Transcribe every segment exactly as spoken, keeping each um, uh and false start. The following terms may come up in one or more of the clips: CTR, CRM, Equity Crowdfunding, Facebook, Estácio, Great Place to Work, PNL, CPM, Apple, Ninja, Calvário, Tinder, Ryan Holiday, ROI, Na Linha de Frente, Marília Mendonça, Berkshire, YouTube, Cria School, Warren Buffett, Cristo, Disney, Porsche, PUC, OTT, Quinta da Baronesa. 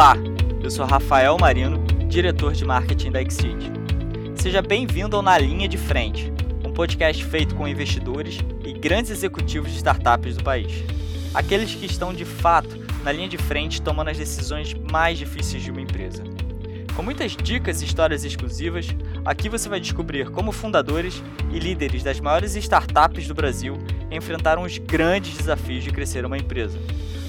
Olá, eu sou Rafael Marino, diretor de marketing da EqSeed. Seja bem-vindo ao Na Linha de Frente, um podcast feito com investidores e grandes executivos de startups do país. Aqueles que estão, de fato, na linha de frente tomando as decisões mais difíceis de uma empresa. Com muitas dicas e histórias exclusivas, aqui você vai descobrir como fundadores e líderes das maiores startups do Brasil enfrentaram os grandes desafios de crescer uma empresa,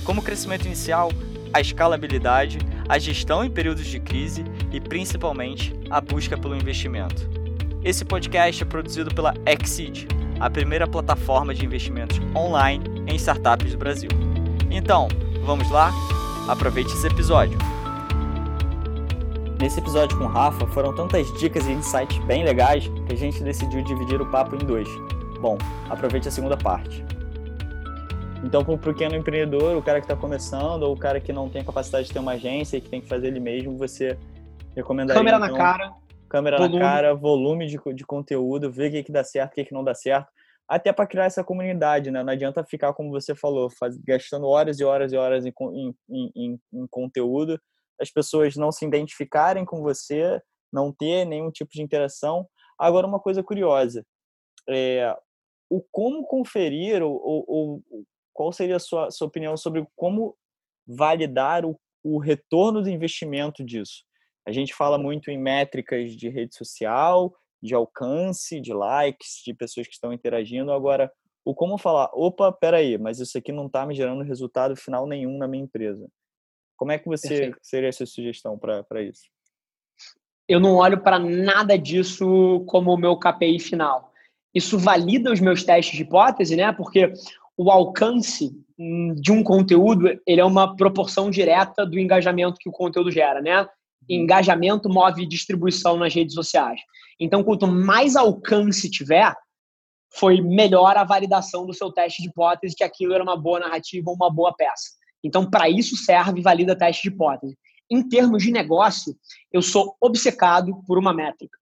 como o crescimento inicial, a escalabilidade, a gestão em períodos de crise e, principalmente, a busca pelo investimento. Esse podcast é produzido pela EqSeed, a primeira plataforma de investimentos online em startups do Brasil. Então, vamos lá? Aproveite esse episódio! Nesse episódio com o Rafa, foram tantas dicas e insights bem legais que a gente decidiu dividir o papo em dois. Bom, aproveite a segunda parte. Então, para o pequeno empreendedor, o cara que está começando, ou o cara que não tem capacidade de ter uma agência e que tem que fazer ele mesmo, você recomendaria... Câmera então, na cara. Câmera volume. na cara, volume de, de conteúdo, ver o que, que dá certo, o que, que não dá certo. Até para criar essa comunidade, né? Não adianta ficar, como você falou, faz, gastando horas e horas e horas em, em, em, em conteúdo, as pessoas não se identificarem com você, não ter nenhum tipo de interação. Agora, uma coisa curiosa, é, o como conferir ou, ou, ou qual seria a sua, sua opinião sobre como validar o, o retorno do investimento disso? A gente fala muito em métricas de rede social, de alcance, de likes, de pessoas que estão interagindo. Agora, o como falar, opa, peraí, mas isso aqui não está me gerando resultado final nenhum na minha empresa. Como é que você Perfeito. seria a sua sugestão para isso? Eu não olho para nada disso como o meu K P I final. Isso valida os meus testes de hipótese, né? Porque o alcance de um conteúdo, ele é uma proporção direta do engajamento que o conteúdo gera, né? Engajamento move distribuição nas redes sociais. Então, quanto mais alcance tiver, foi melhor a validação do seu teste de hipótese que aquilo era uma boa narrativa ou uma boa peça. Então, para isso serve valida teste de hipótese. Em termos de negócio, eu sou obcecado por uma métrica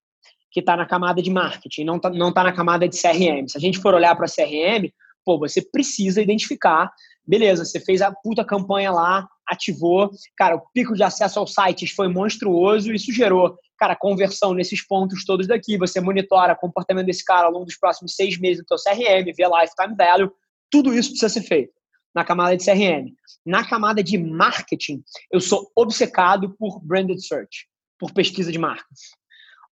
que está na camada de marketing, não está não tá na camada de C R M. Se a gente for olhar para C R M, pô, você precisa identificar, beleza, você fez a puta campanha lá, ativou, cara, o pico de acesso aos sites foi monstruoso, isso gerou, cara, conversão nesses pontos todos daqui, você monitora o comportamento desse cara ao longo dos próximos seis meses do seu C R M, vê lifetime value, tudo isso precisa ser feito na camada de C R M. Na camada de marketing, eu sou obcecado por branded search, por pesquisa de marcas.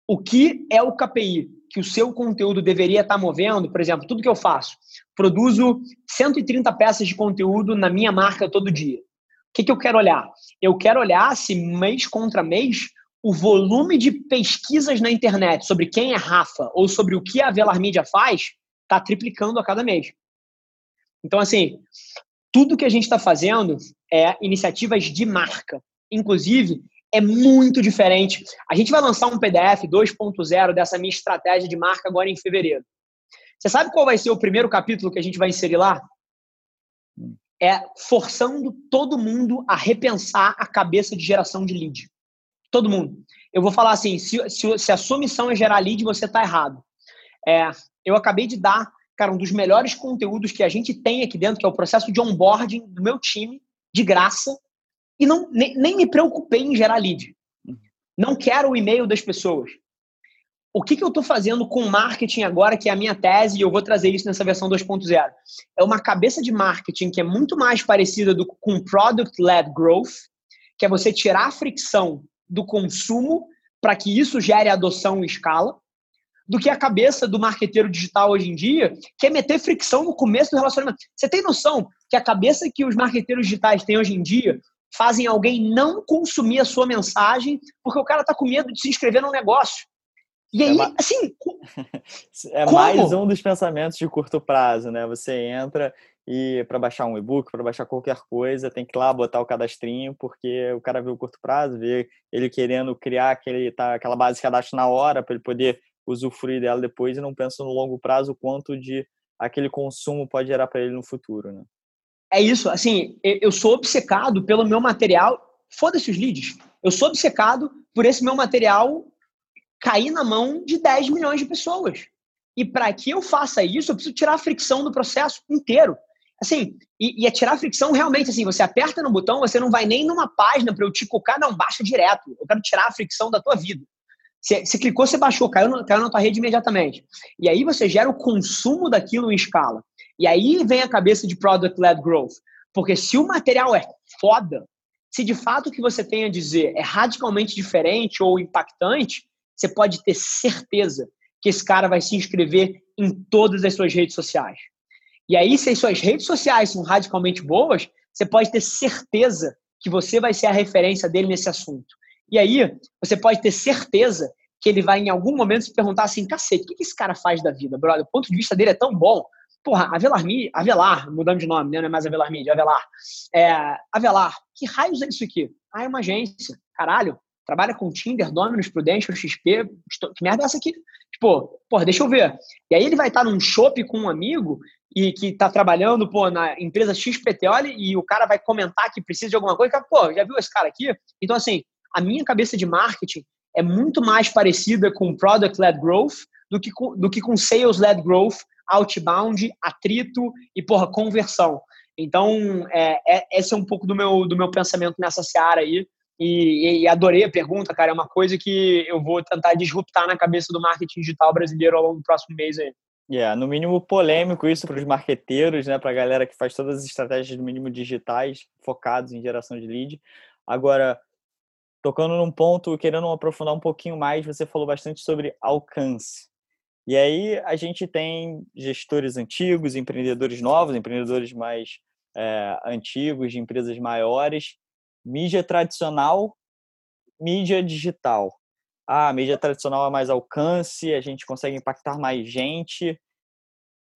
O que é o K P I que o seu conteúdo deveria estar movendo? Por exemplo, tudo que eu faço, produzo cento e trinta peças de conteúdo na minha marca todo dia. O que, que eu quero olhar? Eu quero olhar se mês contra mês o volume de pesquisas na internet sobre quem é Rafa ou sobre o que a Velar Mídia faz está triplicando a cada mês. Então, assim, tudo que a gente está fazendo é iniciativas de marca. Inclusive, é muito diferente. A gente vai lançar um P D F dois ponto zero dessa minha estratégia de marca agora em fevereiro. Você sabe qual vai ser o primeiro capítulo que a gente vai inserir lá? É forçando todo mundo a repensar a cabeça de geração de lead. Todo mundo. Eu vou falar assim, se, se, se a sua missão é gerar lead, você está errado. É, eu acabei de dar, cara, um dos melhores conteúdos que a gente tem aqui dentro, que é o processo de onboarding do meu time, de graça, e não, nem, nem me preocupei em gerar lead. Não quero o e-mail das pessoas. O que, que eu estou fazendo com marketing agora, que é a minha tese, e eu vou trazer isso nessa versão dois ponto zero? É uma cabeça de marketing que é muito mais parecida do, com product-led growth, que é você tirar a fricção do consumo para que isso gere adoção e escala, do que a cabeça do marqueteiro digital hoje em dia, que é meter fricção no começo do relacionamento. Você tem noção que a cabeça que os marqueteiros digitais têm hoje em dia fazem alguém não consumir a sua mensagem porque o cara está com medo de se inscrever num negócio? E aí, é ma... assim... é como? Mais um dos pensamentos de curto prazo, né? Você entra e para baixar um e-book, para baixar qualquer coisa, tem que ir lá botar o cadastrinho, porque o cara vê o curto prazo, vê ele querendo criar aquele, tá, aquela base de cadastro na hora para ele poder usufruir dela depois, e não pensa no longo prazo o quanto de aquele consumo pode gerar para ele no futuro, né? É isso, assim, eu sou obcecado pelo meu material, foda-se os leads, eu sou obcecado por esse meu material cair na mão de dez milhões de pessoas. E para que eu faça isso, eu preciso tirar a fricção do processo inteiro. Assim, e, e atirar fricção realmente, assim, você aperta no botão, você não vai nem numa página para eu te cucar, não, baixa direto. Eu quero tirar a fricção da tua vida. Você, você clicou, você baixou, caiu, no, caiu na tua rede imediatamente. E aí você gera o consumo daquilo em escala. E aí vem a cabeça de Product-Led Growth. Porque se o material é foda, se de fato o que você tem a dizer é radicalmente diferente ou impactante, você pode ter certeza que esse cara vai se inscrever em todas as suas redes sociais. E aí, se as suas redes sociais são radicalmente boas, você pode ter certeza que você vai ser a referência dele nesse assunto. E aí, você pode ter certeza que ele vai, em algum momento, se perguntar assim, cacete, o que esse cara faz da vida, brother? O ponto de vista dele é tão bom. Porra, Avelar, Avelar, mudando de nome, né? Não é mais Avelar Mídia, Avelar. É, Avelar, que raios é isso aqui? Ah, é uma agência. Caralho, trabalha com Tinder, Domino's, Prudential, X P, que merda é essa aqui? Tipo, porra, deixa eu ver. E aí ele vai estar num shopping com um amigo e que tá trabalhando, pô, na empresa X P T O e o cara vai comentar que precisa de alguma coisa, e fala, pô, já viu esse cara aqui? Então, assim, a minha cabeça de marketing é muito mais parecida com Product-Led Growth do que com, do que com Sales-Led Growth, outbound, atrito e, porra, conversão. Então, é, é, esse é um pouco do meu, do meu pensamento nessa seara aí. E, e adorei a pergunta, cara. É uma coisa que eu vou tentar disruptar na cabeça do marketing digital brasileiro ao longo do próximo mês aí. É, yeah, no mínimo polêmico isso para os marqueteiros, né? Para a galera que faz todas as estratégias, no mínimo digitais, focados em geração de lead. Agora, tocando num ponto, querendo aprofundar um pouquinho mais, você falou bastante sobre alcance. E aí a gente tem gestores antigos, empreendedores novos, empreendedores mais é, antigos, de empresas maiores, mídia tradicional, mídia digital. Ah, a mídia tradicional é mais alcance, a gente consegue impactar mais gente.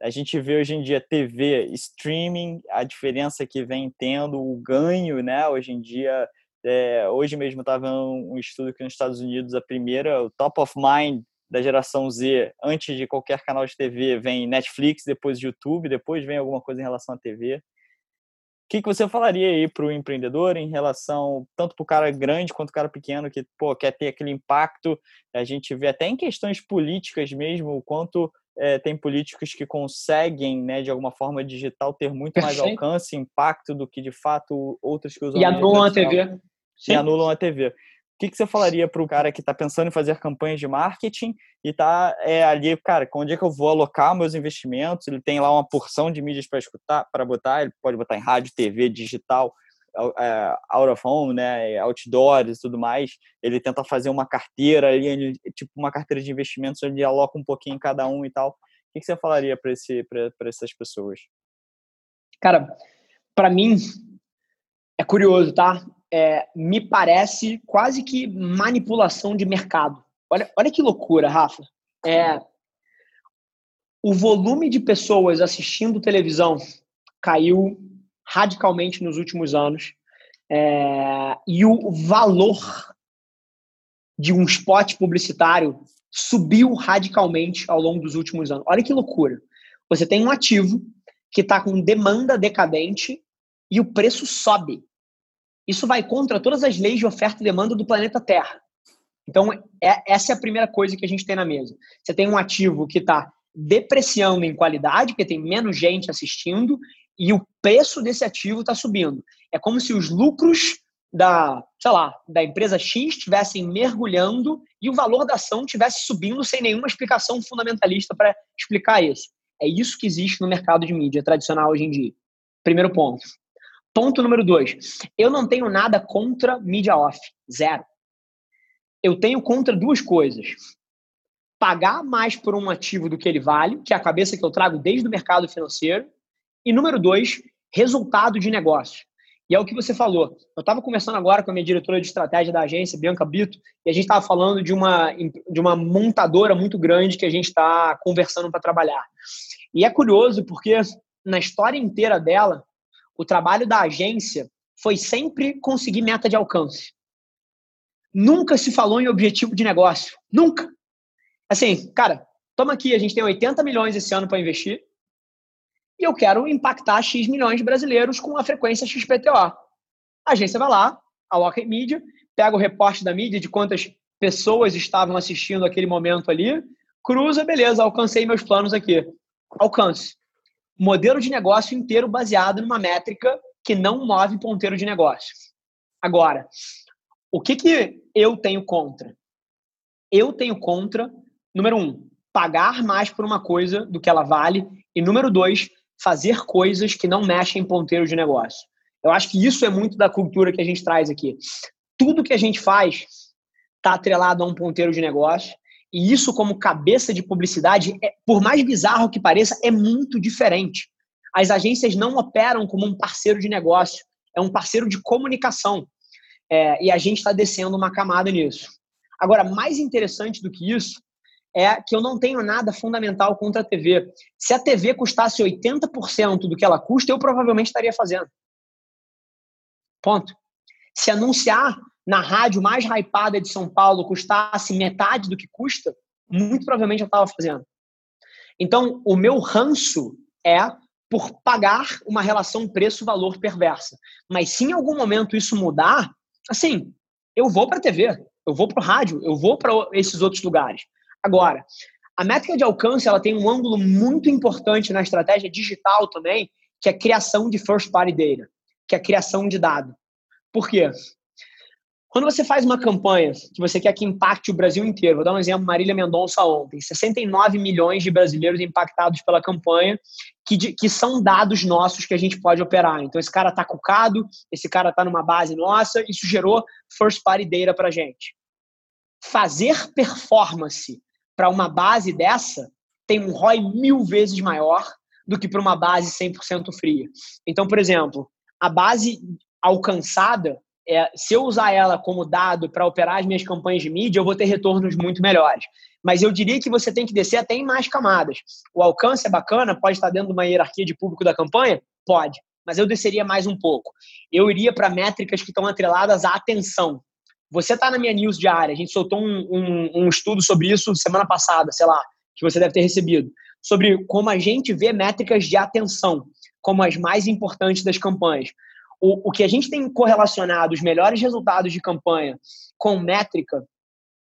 A gente vê hoje em dia T V, streaming, a diferença que vem tendo, o ganho, né? Hoje em dia, é, hoje mesmo estava um estudo que nos Estados Unidos, a primeira, o top of mind da geração Z, antes de qualquer canal de T V, vem Netflix, depois YouTube, depois vem alguma coisa em relação à T V. O que, que você falaria aí para o empreendedor em relação, tanto para o cara grande quanto o cara pequeno, que pô, quer ter aquele impacto? A gente vê até em questões políticas mesmo, o quanto é, tem políticos que conseguem, né, de alguma forma digital, ter muito Perfeito. Mais alcance, impacto do que de fato outros que usam. E anulam a T V. E anulam a T V. O que, que você falaria para o cara que está pensando em fazer campanhas de marketing e está é, ali, cara, onde é que eu vou alocar meus investimentos? Ele tem lá uma porção de mídias para escutar, para botar, ele pode botar em rádio, T V, digital, out of home, né, outdoors e tudo mais. Ele tenta fazer uma carteira ali, tipo uma carteira de investimentos, ele aloca um pouquinho em cada um e tal. O que, que você falaria para esse, para, para essas pessoas? Cara, para mim é curioso, tá? É, me parece quase que manipulação de mercado. Olha, olha que loucura, Rafa. É, o volume de pessoas assistindo televisão caiu radicalmente nos últimos anos. É, e o valor de um spot publicitário subiu radicalmente ao longo dos últimos anos. Olha que loucura. Você tem um ativo que está com demanda decadente e o preço sobe. Isso vai contra todas as leis de oferta e demanda do planeta Terra. Então, é, essa é a primeira coisa que a gente tem na mesa. Você tem um ativo que está depreciando em qualidade, porque tem menos gente assistindo, e o preço desse ativo está subindo. É como se os lucros da, sei lá, da empresa X estivessem mergulhando e o valor da ação estivesse subindo sem nenhuma explicação fundamentalista para explicar isso. É isso que existe no mercado de mídia tradicional hoje em dia. Primeiro ponto. Ponto número dois. Eu não tenho nada contra mídia off. Zero. Eu tenho contra duas coisas. Pagar mais por um ativo do que ele vale, que é a cabeça que eu trago desde o mercado financeiro. E número dois, resultado de negócio. E é o que você falou. Eu estava conversando agora com a minha diretora de estratégia da agência, Bianca Bito, e a gente estava falando de uma, de uma montadora muito grande que a gente está conversando para trabalhar. E é curioso porque na história inteira dela, o trabalho da agência foi sempre conseguir meta de alcance. Nunca se falou em objetivo de negócio. Nunca. Assim, cara, toma aqui, a gente tem oitenta milhões esse ano para investir e eu quero impactar X milhões de brasileiros com a frequência X P T O. A agência vai lá, aloca em mídia, pega o reporte da mídia de quantas pessoas estavam assistindo aquele momento ali, cruza, beleza, alcancei meus planos aqui. Alcance. modelo de negócio inteiro baseado numa métrica que não move ponteiro de negócio. Agora, o que que eu tenho contra? Eu tenho contra, número um, pagar mais por uma coisa do que ela vale, e número dois, fazer coisas que não mexem em ponteiro de negócio. Eu acho que isso é muito da cultura que a gente traz aqui. Tudo que a gente faz está atrelado a um ponteiro de negócio, e isso, como cabeça de publicidade, é, por mais bizarro que pareça, é muito diferente. As agências não operam como um parceiro de negócio, é um parceiro de comunicação. É, e a gente está descendo uma camada nisso. Agora, mais interessante do que isso é que eu não tenho nada fundamental contra a T V. Se a T V custasse oitenta por cento do que ela custa, eu provavelmente estaria fazendo. Ponto. Se anunciar na rádio mais hypada de São Paulo custasse metade do que custa, muito provavelmente eu estava fazendo. Então, o meu ranço é por pagar uma relação preço-valor perversa. Mas se em algum momento isso mudar, assim, eu vou para a T V, eu vou para o rádio, eu vou para esses outros lugares. Agora, a métrica de alcance, ela tem um ângulo muito importante na estratégia digital também, que é a criação de first party data, que é a criação de dado. Por quê? Quando você faz uma campanha que você quer que impacte o Brasil inteiro, vou dar um exemplo, Marília Mendonça ontem, sessenta e nove milhões de brasileiros impactados pela campanha, que, de, que são dados nossos que a gente pode operar. Então, esse cara está cucado, esse cara está numa base nossa, isso gerou first party data para a gente. Fazer performance para uma base dessa tem um R O I mil vezes maior do que para uma base cem por cento fria. Então, por exemplo, a base alcançada, É, se eu usar ela como dado para operar as minhas campanhas de mídia, eu vou ter retornos muito melhores. Mas eu diria que você tem que descer até em mais camadas. O alcance é bacana, pode estar dentro de uma hierarquia de público da campanha? Pode. Mas eu desceria mais um pouco. Eu iria para métricas que estão atreladas à atenção. Você está na minha news diária, a gente soltou um, um, um estudo sobre isso semana passada, sei lá, que você deve ter recebido, sobre como a gente vê métricas de atenção como as mais importantes das campanhas. O que a gente tem correlacionado os melhores resultados de campanha com métrica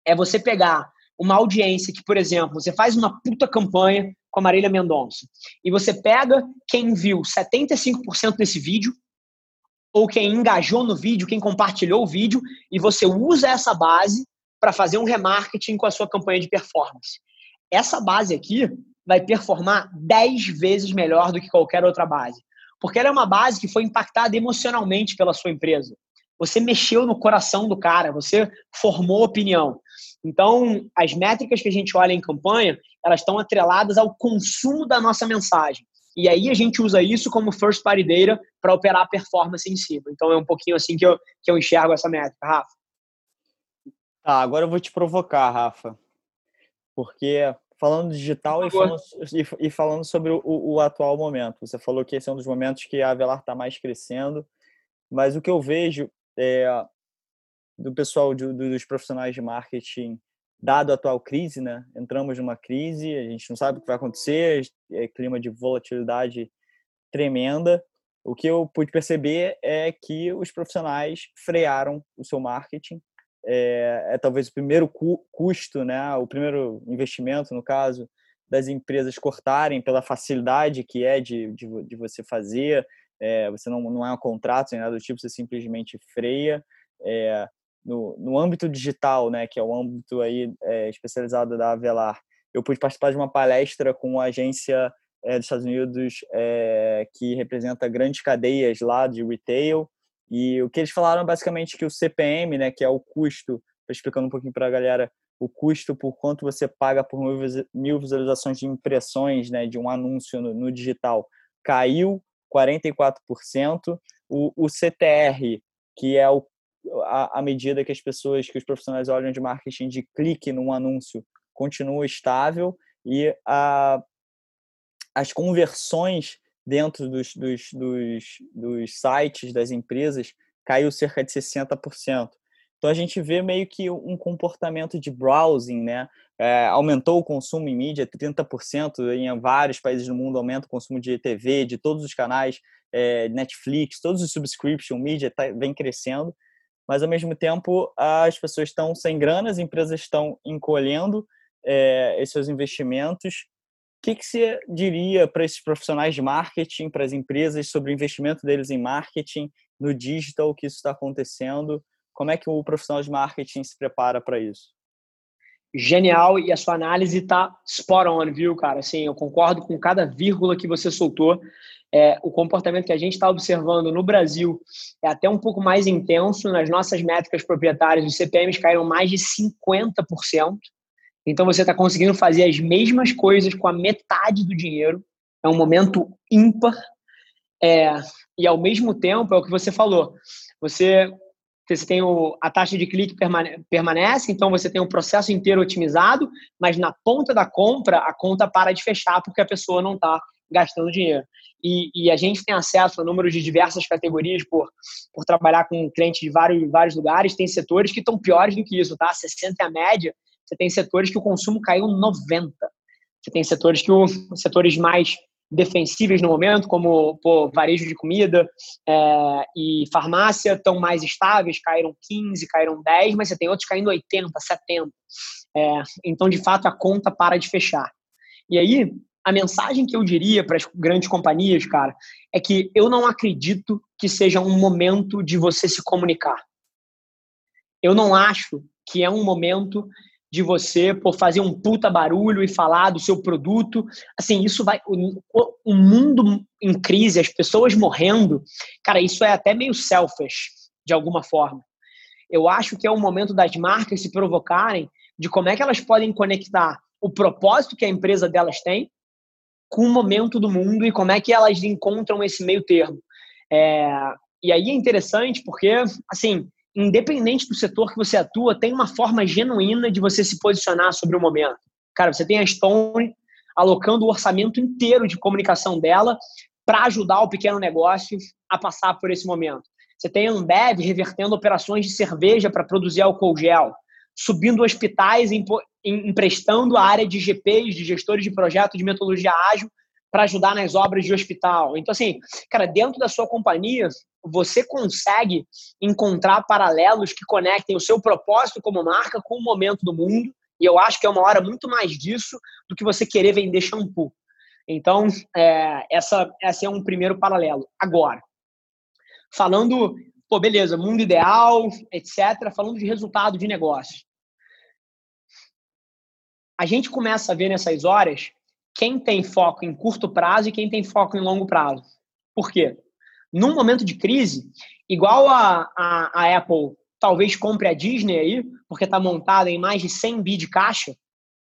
é você pegar uma audiência que, por exemplo, você faz uma puta campanha com a Marília Mendonça e você pega quem viu setenta e cinco por cento desse vídeo ou quem engajou no vídeo, quem compartilhou o vídeo, e você usa essa base para fazer um remarketing com a sua campanha de performance. Essa base aqui vai performar dez vezes melhor do que qualquer outra base. Porque ela é uma base que foi impactada emocionalmente pela sua empresa. Você mexeu no coração do cara, você formou opinião. Então, as métricas que a gente olha em campanha, elas estão atreladas ao consumo da nossa mensagem. E aí a gente usa isso como first party data para operar a performance em cima. Então, é um pouquinho assim que eu, que eu enxergo essa métrica, Rafa. Tá, agora eu vou te provocar, Rafa. Porque... falando digital e falando, e falando sobre o, o atual momento. Você falou que esse é um dos momentos que a Avelar está mais crescendo, mas o que eu vejo é, do pessoal, do, dos profissionais de marketing, dado a atual crise, né? Entramos numa crise, a gente não sabe o que vai acontecer, é clima de volatilidade tremenda. O que eu pude perceber é que os profissionais frearam o seu marketing. É, é talvez o primeiro cu, custo, né? O primeiro investimento, no caso, das empresas cortarem pela facilidade que é de, de, de você fazer. É, você não, não é um contrato, nem nada do tipo, você simplesmente freia. É, no, no âmbito digital, né? Que é o âmbito aí, é, especializado da Avelar, eu pude participar de uma palestra com uma agência é, dos Estados Unidos é, que representa grandes cadeias lá de retail. E o que eles falaram basicamente que o C P M, né, que é o custo, tô explicando um pouquinho para a galera, o custo por quanto você paga por mil visualizações de impressões, né, de um anúncio no, no digital, caiu quarenta e quatro por cento. O, o C T R, que é o, a, a medida que as pessoas, que os profissionais olham de marketing de clique num anúncio, continua estável, e a, as conversões dentro dos, dos, dos, dos sites das empresas, caiu cerca de sessenta por cento. Então, a gente vê meio que um comportamento de browsing, né? É, aumentou o consumo em mídia, trinta por cento, em vários países do mundo aumenta o consumo de T V, de todos os canais, é, Netflix, todos os subscription, mídia tá, vem crescendo, mas, ao mesmo tempo, as pessoas estão sem grana, as empresas estão encolhendo é, esses investimentos, que, que você diria para esses profissionais de marketing, para as empresas, sobre o investimento deles em marketing, no digital, que isso está acontecendo? Como é que o profissional de marketing se prepara para isso? Genial, e a sua análise tá spot on, viu, cara? Assim, eu concordo com cada vírgula que você soltou. É, o comportamento que a gente está observando no Brasil é até um pouco mais intenso. Nas nossas métricas proprietárias, os C P Ms caíram mais de cinquenta por cento. Então, você está conseguindo fazer as mesmas coisas com a metade do dinheiro. É um momento ímpar. É, e, ao mesmo tempo, é o que você falou. Você, você tem o, a taxa de clique permane- permanece, então você tem o processo inteiro otimizado, mas na ponta da compra, a conta para de fechar porque a pessoa não está gastando dinheiro. E, e a gente tem acesso a números de diversas categorias por, por trabalhar com clientes de vários, vários lugares. Tem setores que estão piores do que isso, tá? sessenta é a média. Você tem setores que o consumo caiu noventa por cento. Você tem setores que o, setores mais defensíveis no momento, como pô, varejo de comida é, e farmácia, estão mais estáveis, caíram quinze por cento, caíram dez por cento, mas você tem outros caindo oitenta por cento, setenta por cento. É, então, de fato, a conta para de fechar. E aí, a mensagem que eu diria para as grandes companhias, cara, é que eu não acredito que seja um momento de você se comunicar. Eu não acho que é um momento de você pô, fazer um puta barulho e falar do seu produto. Assim, isso vai... O, o mundo em crise, as pessoas morrendo, cara, isso é até meio selfish, de alguma forma. Eu acho que é o momento das marcas se provocarem de como é que elas podem conectar o propósito que a empresa delas tem com o momento do mundo e como é que elas encontram esse meio termo. É, e aí é interessante porque, assim, independente do setor que você atua, tem uma forma genuína de você se posicionar sobre o momento. Cara, você tem a Stone alocando o orçamento inteiro de comunicação dela para ajudar o pequeno negócio a passar por esse momento. Você tem a Ambev revertendo operações de cerveja para produzir álcool gel, subindo hospitais, empo- em, emprestando a área de G Ps, de gestores de projeto de metodologia ágil, para ajudar nas obras de hospital. Então, assim, cara, dentro da sua companhia, você consegue encontrar paralelos que conectem o seu propósito como marca com o momento do mundo, e eu acho que é uma hora muito mais disso do que você querer vender shampoo. Então, é, essa, essa é um primeiro paralelo. Agora, falando... Pô, beleza, mundo ideal, etcétera. Falando de resultado de negócio. A gente começa a ver nessas horas quem tem foco em curto prazo e quem tem foco em longo prazo. Por quê? Num momento de crise, igual a, a, a Apple talvez compre a Disney aí, porque está montada em mais de cem bi de caixa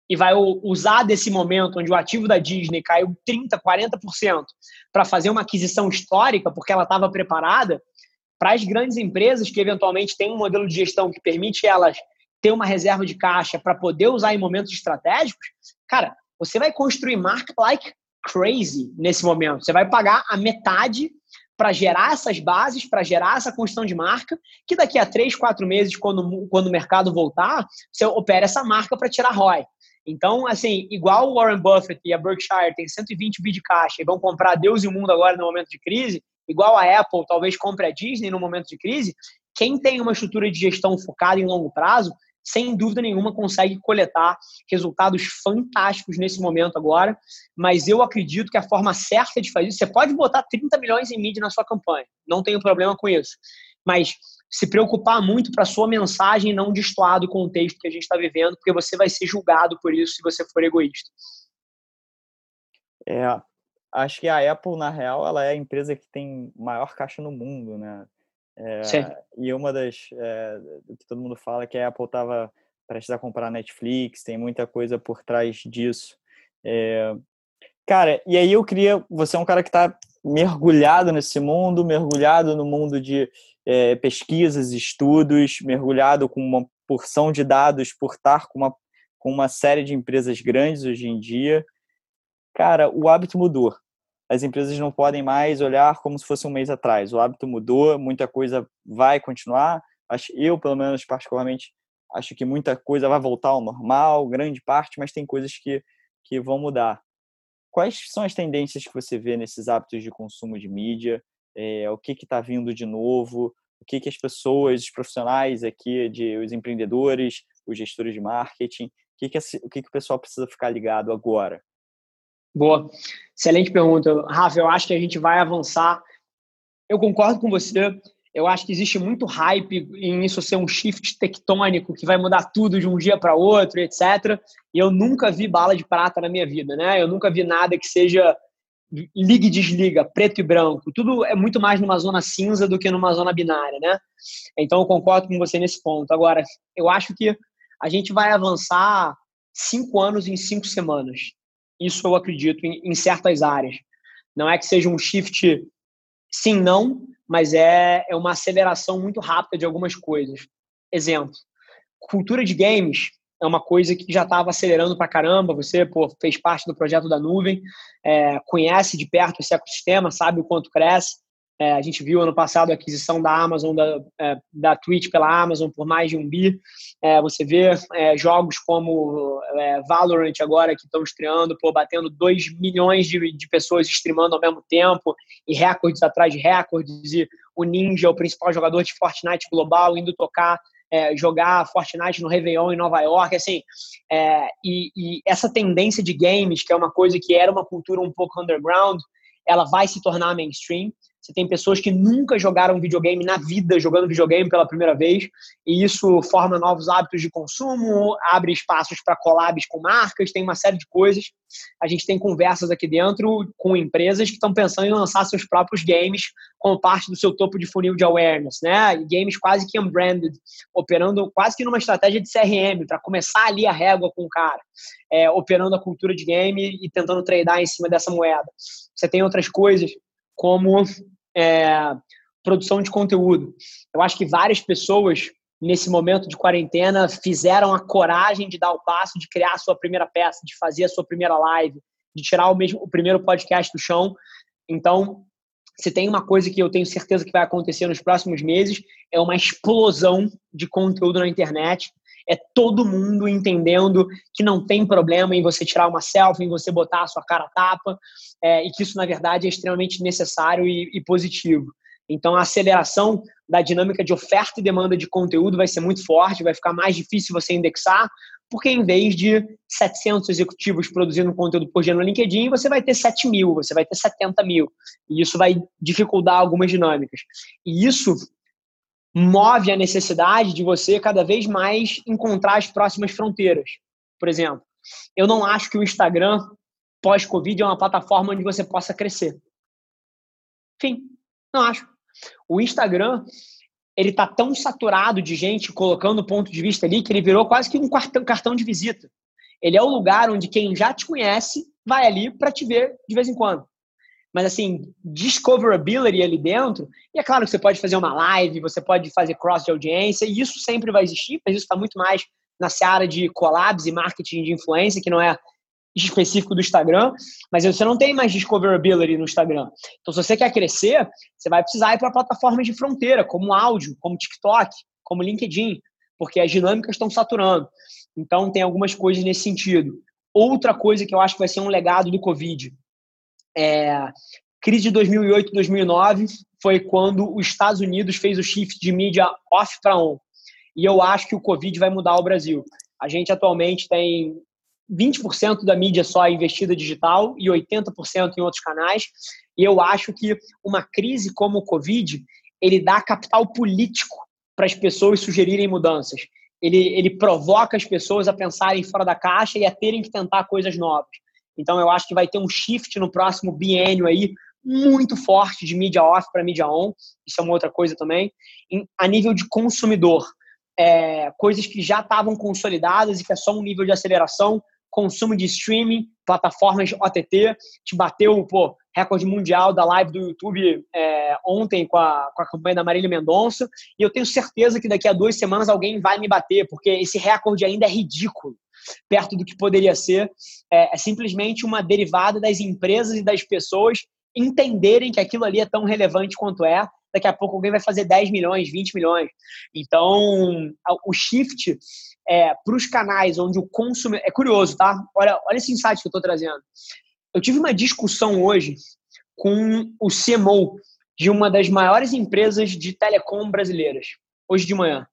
e vai usar desse momento onde o ativo da Disney caiu trinta por cento, quarenta por cento para fazer uma aquisição histórica porque ela estava preparada. Para as grandes empresas que eventualmente têm um modelo de gestão que permite elas ter uma reserva de caixa para poder usar em momentos estratégicos, cara, você vai construir marca like crazy nesse momento. Você vai pagar a metade para gerar essas bases, para gerar essa construção de marca, que daqui a três, quatro meses, quando, quando o mercado voltar, você opera essa marca para tirar R O I. Então, assim, igual o Warren Buffett e a Berkshire tem cento e vinte bi de caixa e vão comprar Deus e o mundo agora no momento de crise, igual a Apple, talvez compre a Disney no momento de crise, quem tem uma estrutura de gestão focada em longo prazo, sem dúvida nenhuma consegue coletar resultados fantásticos nesse momento agora, mas eu acredito que a forma certa de fazer isso, você pode botar trinta milhões em mídia na sua campanha, não tenho problema com isso, mas se preocupar muito para a sua mensagem não destoar do contexto que a gente está vivendo, porque você vai ser julgado por isso se você for egoísta. É... Acho que a Apple, na real, ela é a empresa que tem maior caixa no mundo, né? É, e uma das... É, que todo mundo fala é que a Apple estava prestes a comprar a Netflix, tem muita coisa por trás disso. É, cara, e aí eu queria... Você é um cara que está mergulhado nesse mundo, mergulhado no mundo de é, pesquisas, estudos, mergulhado com uma porção de dados por estar com uma, com uma série de empresas grandes hoje em dia. Cara, o hábito mudou. As empresas não podem mais olhar como se fosse um mês atrás. O hábito mudou, muita coisa vai continuar. Eu, pelo menos, particularmente, acho que muita coisa vai voltar ao normal, grande parte, mas tem coisas que, que vão mudar. Quais são as tendências que você vê nesses hábitos de consumo de mídia? É, o que está vindo de novo? O que, que as pessoas, os profissionais aqui, de, os empreendedores, os gestores de marketing, o que, que, o que, que o pessoal precisa ficar ligado agora? Boa. Excelente pergunta. Rafa, eu acho que a gente vai avançar. Eu concordo com você. Eu acho que existe muito hype em isso ser um shift tectônico que vai mudar tudo de um dia para outro, etcétera. E eu nunca vi bala de prata na minha vida, né? Eu nunca vi nada que seja liga e desliga, preto e branco. Tudo é muito mais numa zona cinza do que numa zona binária, né? Então eu concordo com você nesse ponto. Agora, eu acho que a gente vai avançar cinco anos em cinco semanas. Isso eu acredito em, em certas áreas. Não é que seja um shift sim, não, mas é, é uma aceleração muito rápida de algumas coisas. Exemplo, cultura de games é uma coisa que já estava acelerando pra caramba. Você, pô, fez parte do projeto da nuvem, é, conhece de perto esse ecossistema, sabe o quanto cresce. É, a gente viu ano passado a aquisição da Amazon, da, é, da Twitch pela Amazon por mais de um bi. É, você vê é, jogos como é, Valorant agora, que estão estreando, pô, batendo dois milhões de, de pessoas streamando ao mesmo tempo, e recordes atrás de recordes, e o Ninja, o principal jogador de Fortnite global, indo tocar, é, jogar Fortnite no Réveillon em Nova York, assim, é, e, e essa tendência de games, que é uma coisa que era uma cultura um pouco underground, ela vai se tornar mainstream. Você tem pessoas que nunca jogaram videogame na vida, jogando videogame pela primeira vez, e isso forma novos hábitos de consumo, abre espaços para collabs com marcas, tem uma série de coisas. A gente tem conversas aqui dentro com empresas que estão pensando em lançar seus próprios games como parte do seu topo de funil de awareness, né? E games quase que unbranded, operando quase que numa estratégia de C R M, para começar ali a régua com o cara, é, operando a cultura de game e tentando tradar em cima dessa moeda. Você tem outras coisas como é, produção de conteúdo. Eu acho que várias pessoas, nesse momento de quarentena, fizeram a coragem de dar o passo, de criar a sua primeira peça, de fazer a sua primeira live, de tirar o, mesmo, o primeiro podcast do chão. Então, se tem uma coisa que eu tenho certeza que vai acontecer nos próximos meses, é uma explosão de conteúdo na internet. É todo mundo entendendo que não tem problema em você tirar uma selfie, em você botar a sua cara a tapa, é, e que isso, na verdade, é extremamente necessário e, e positivo. Então, a aceleração da dinâmica de oferta e demanda de conteúdo vai ser muito forte, vai ficar mais difícil você indexar, porque em vez de setecentos executivos produzindo conteúdo por dia no LinkedIn, você vai ter sete mil, você vai ter setenta mil. E isso vai dificultar algumas dinâmicas. E isso move a necessidade de você cada vez mais encontrar as próximas fronteiras. Por exemplo, eu não acho que o Instagram pós-Covid é uma plataforma onde você possa crescer. Enfim, não acho. O Instagram, ele tá tão saturado de gente colocando ponto de vista ali que ele virou quase que um cartão de visita. Ele é o lugar onde quem já te conhece vai ali para te ver de vez em quando. Mas, assim, discoverability ali dentro, e é claro que você pode fazer uma live, você pode fazer cross de audiência, e isso sempre vai existir, mas isso está muito mais na seara de collabs e marketing de influência, que não é específico do Instagram, mas você não tem mais discoverability no Instagram. Então, se você quer crescer, você vai precisar ir para plataformas de fronteira, como áudio, como TikTok, como LinkedIn, porque as dinâmicas estão saturando. Então, tem algumas coisas nesse sentido. Outra coisa que eu acho que vai ser um legado do Covid, É, crise de dois mil e oito, dois mil e nove foi quando os Estados Unidos fez o shift de mídia off para on. E eu acho que o Covid vai mudar o Brasil. A gente atualmente tem vinte por cento da mídia só investida digital e oitenta por cento em outros canais. E eu acho que uma crise como o Covid, ele dá capital político para as pessoas sugerirem mudanças. Ele, ele provoca as pessoas a pensarem fora da caixa e a terem que tentar coisas novas. Então, eu acho que vai ter um shift no próximo biênio aí, muito forte, de mídia off para mídia on. Isso é uma outra coisa também. Em, a nível de consumidor, é, coisas que já estavam consolidadas e que é só um nível de aceleração, consumo de streaming, plataformas O T T, te bateu, pô, recorde mundial da live do YouTube é, ontem com a, com a campanha da Marília Mendonça, e eu tenho certeza que daqui a duas semanas alguém vai me bater, porque esse recorde ainda é ridículo. Perto do que poderia ser, é, é simplesmente uma derivada das empresas e das pessoas entenderem que aquilo ali é tão relevante quanto é. Daqui a pouco alguém vai fazer dez milhões, vinte milhões. Então, o shift é, para os canais onde o consumidor... É curioso, tá? Olha, olha esse insight que eu estou trazendo. Eu tive uma discussão hoje com o C M O de uma das maiores empresas de telecom brasileiras, hoje de manhã.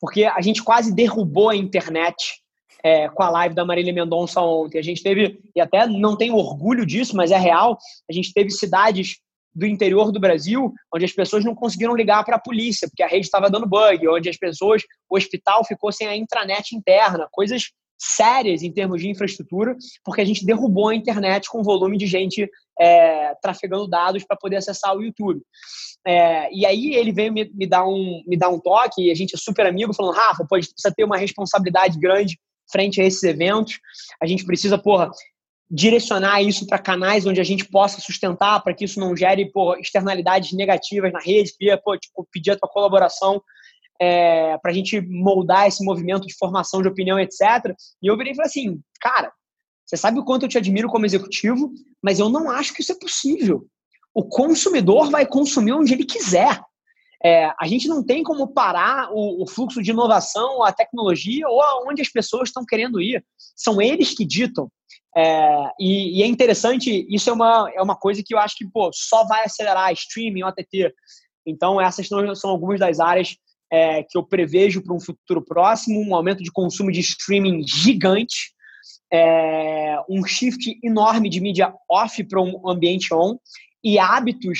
Porque a gente quase derrubou a internet é, com a live da Marília Mendonça ontem. A gente teve, e até não tenho orgulho disso, mas é real, a gente teve cidades do interior do Brasil, onde as pessoas não conseguiram ligar para a polícia, porque a rede estava dando bug, onde as pessoas, o hospital ficou sem a intranet interna, coisas sérias em termos de infraestrutura, porque a gente derrubou a internet com volume de gente é, trafegando dados para poder acessar o YouTube. É, e aí ele veio me, me, dar um, me dar um toque, e a gente é super amigo, falando, Rafa, pô, a gente precisa ter uma responsabilidade grande frente a esses eventos, a gente precisa, porra, direcionar isso para canais onde a gente possa sustentar, para que isso não gere, porra, externalidades negativas na rede, queria, pô, tipo, pedir a tua colaboração É, pra gente moldar esse movimento de formação de opinião, etcétera. E eu virei e falei assim, cara, você sabe o quanto eu te admiro como executivo, mas eu não acho que isso é possível. O consumidor vai consumir onde ele quiser. É, a gente não tem como parar o, o fluxo de inovação, a tecnologia ou aonde as pessoas estão querendo ir. São eles que ditam. É, e, e é interessante, isso é uma, é uma coisa que eu acho que pô, só vai acelerar streaming, O T T. Então, essas são algumas das áreas É, que eu prevejo para um futuro próximo, um aumento de consumo de streaming gigante, é, um shift enorme de mídia off para um ambiente on, e hábitos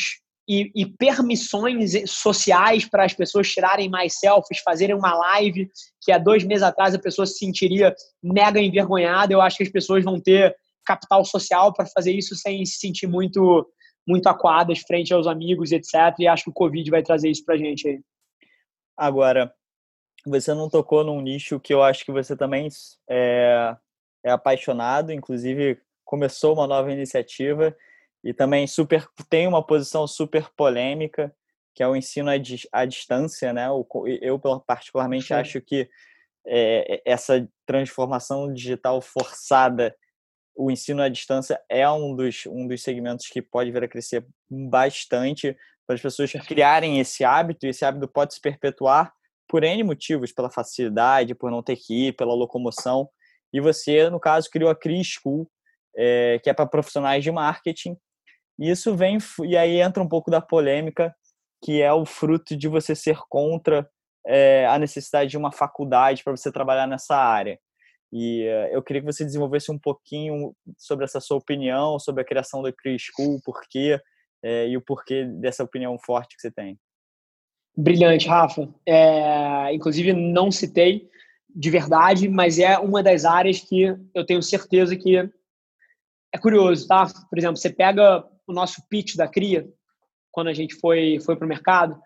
e, e permissões sociais para as pessoas tirarem mais selfies, fazerem uma live, que há dois meses atrás a pessoa se sentiria mega envergonhada. Eu acho que as pessoas vão ter capital social para fazer isso sem se sentir muito, muito acuadas frente aos amigos, etcétera. E acho que o Covid vai trazer isso para a gente aí. Agora, você não tocou num nicho que eu acho que você também é, é apaixonado, inclusive começou uma nova iniciativa e também super, tem uma posição super polêmica, que é o ensino à, à distância, né? Eu particularmente Sim. acho que é, essa transformação digital forçada, o ensino à distância é um dos, um dos segmentos que pode vir a crescer bastante, para as pessoas criarem esse hábito, e esse hábito pode se perpetuar por N motivos, pela facilidade, por não ter que ir, pela locomoção. E você, no caso, criou a Cria School, é, que é para profissionais de marketing. E isso vem, e aí entra um pouco da polêmica, que é o fruto de você ser contra é, a necessidade de uma faculdade para você trabalhar nessa área. E é, eu queria que você desenvolvesse um pouquinho sobre essa sua opinião, sobre a criação da Cria School, por quê? É, e o porquê dessa opinião forte que você tem. Brilhante, Rafa. É, inclusive, não citei de verdade, mas é uma das áreas que eu tenho certeza que é curioso, tá? Por exemplo, você pega o nosso pitch da Cria, quando a gente foi, foi para o mercado,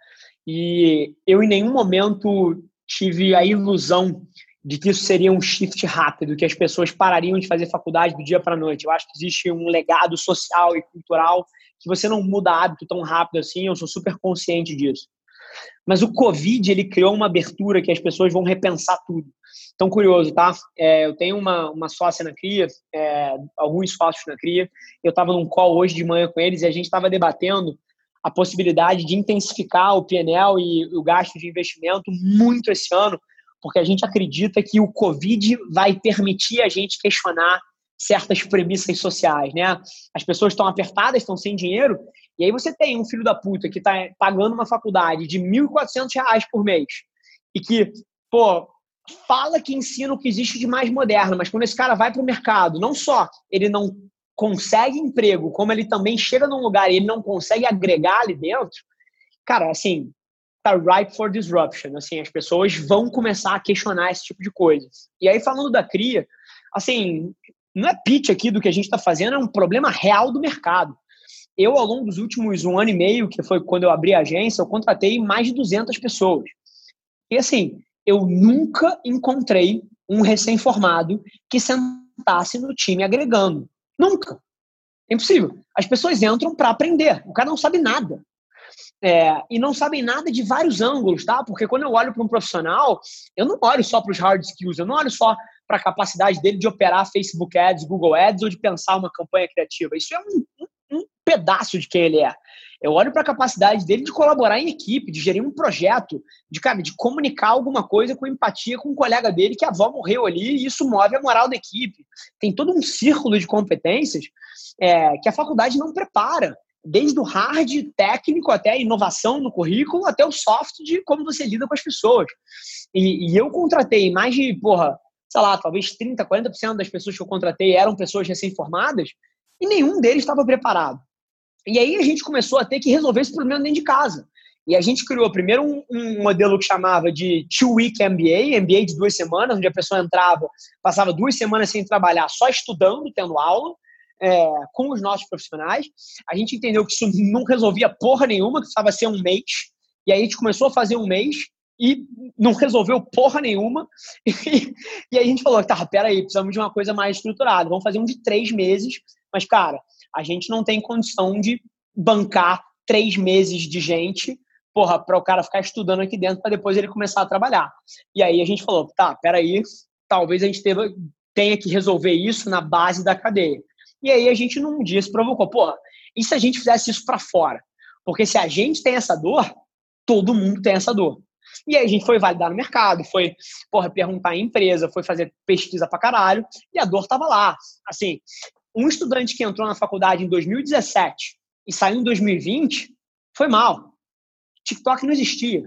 e eu em nenhum momento tive a ilusão de que isso seria um shift rápido, que as pessoas parariam de fazer faculdade do dia para a noite. Eu acho que existe um legado social e cultural que você não muda hábito tão rápido assim, eu sou super consciente disso. Mas o Covid, ele criou uma abertura que as pessoas vão repensar tudo. Então, curioso, tá? É, eu tenho uma, uma sócia na Cria, é, alguns sócios na Cria, eu estava num call hoje de manhã com eles e a gente estava debatendo a possibilidade de intensificar o P N L e o gasto de investimento muito esse ano, porque a gente acredita que o Covid vai permitir a gente questionar certas premissas sociais, né? As pessoas estão apertadas, estão sem dinheiro, e aí você tem um filho da puta que está pagando uma faculdade de mil e quatrocentos reais por mês e que, pô, fala que ensina o que existe de mais moderno, mas quando esse cara vai para o mercado, não só ele não consegue emprego, como ele também chega num lugar e ele não consegue agregar ali dentro, cara, assim, tá ripe for disruption, assim, as pessoas vão começar a questionar esse tipo de coisa. E aí, falando da Cria, assim, não é pitch aqui do que a gente está fazendo, é um problema real do mercado. Eu, ao longo dos últimos um ano e meio, que foi quando eu abri a agência, eu contratei mais de duzentas pessoas. E assim, eu nunca encontrei um recém-formado que sentasse no time agregando. Nunca. É impossível. As pessoas entram para aprender. O cara não sabe nada. É, e não sabem nada de vários ângulos, tá? Porque quando eu olho para um profissional, eu não olho só para os hard skills, eu não olho só para a capacidade dele de operar Facebook Ads, Google Ads ou de pensar uma campanha criativa. Isso é um, um, um pedaço de quem ele é. Eu olho para a capacidade dele de colaborar em equipe, de gerir um projeto, de, cara, de comunicar alguma coisa com empatia com um colega dele que a avó morreu ali e isso move a moral da equipe. Tem todo um círculo de competências é, que a faculdade não prepara, desde o hard técnico até a inovação no currículo, até o soft de como você lida com as pessoas. E, e eu contratei mais de, porra, sei lá, talvez trinta, quarenta por cento das pessoas que eu contratei eram pessoas recém-formadas e nenhum deles estava preparado. E aí a gente começou a ter que resolver esse problema dentro de casa. E a gente criou primeiro um, um modelo que chamava de two week M B A, M B A de duas semanas, onde a pessoa entrava, passava duas semanas sem trabalhar, só estudando, tendo aula, é, com os nossos profissionais. A gente entendeu que isso não resolvia porra nenhuma, que precisava ser um mês. E aí a gente começou a fazer um mês e não resolveu porra nenhuma. E, e aí a gente falou, tá, peraí, precisamos de uma coisa mais estruturada. Vamos fazer um de três meses, mas, cara, a gente não tem condição de bancar três meses de gente, porra, para o cara ficar estudando aqui dentro para depois ele começar a trabalhar. E aí a gente falou, tá, peraí, talvez a gente teve, tenha que resolver isso na base da cadeia. E aí a gente num dia se provocou, porra, e se a gente fizesse isso para fora? Porque se a gente tem essa dor, todo mundo tem essa dor. E aí a gente foi validar no mercado, foi, porra, perguntar em empresa, foi fazer pesquisa pra caralho, e a dor tava lá. Assim, um estudante que entrou na faculdade em dois mil e dezessete e saiu em dois mil e vinte, foi mal. TikTok não existia.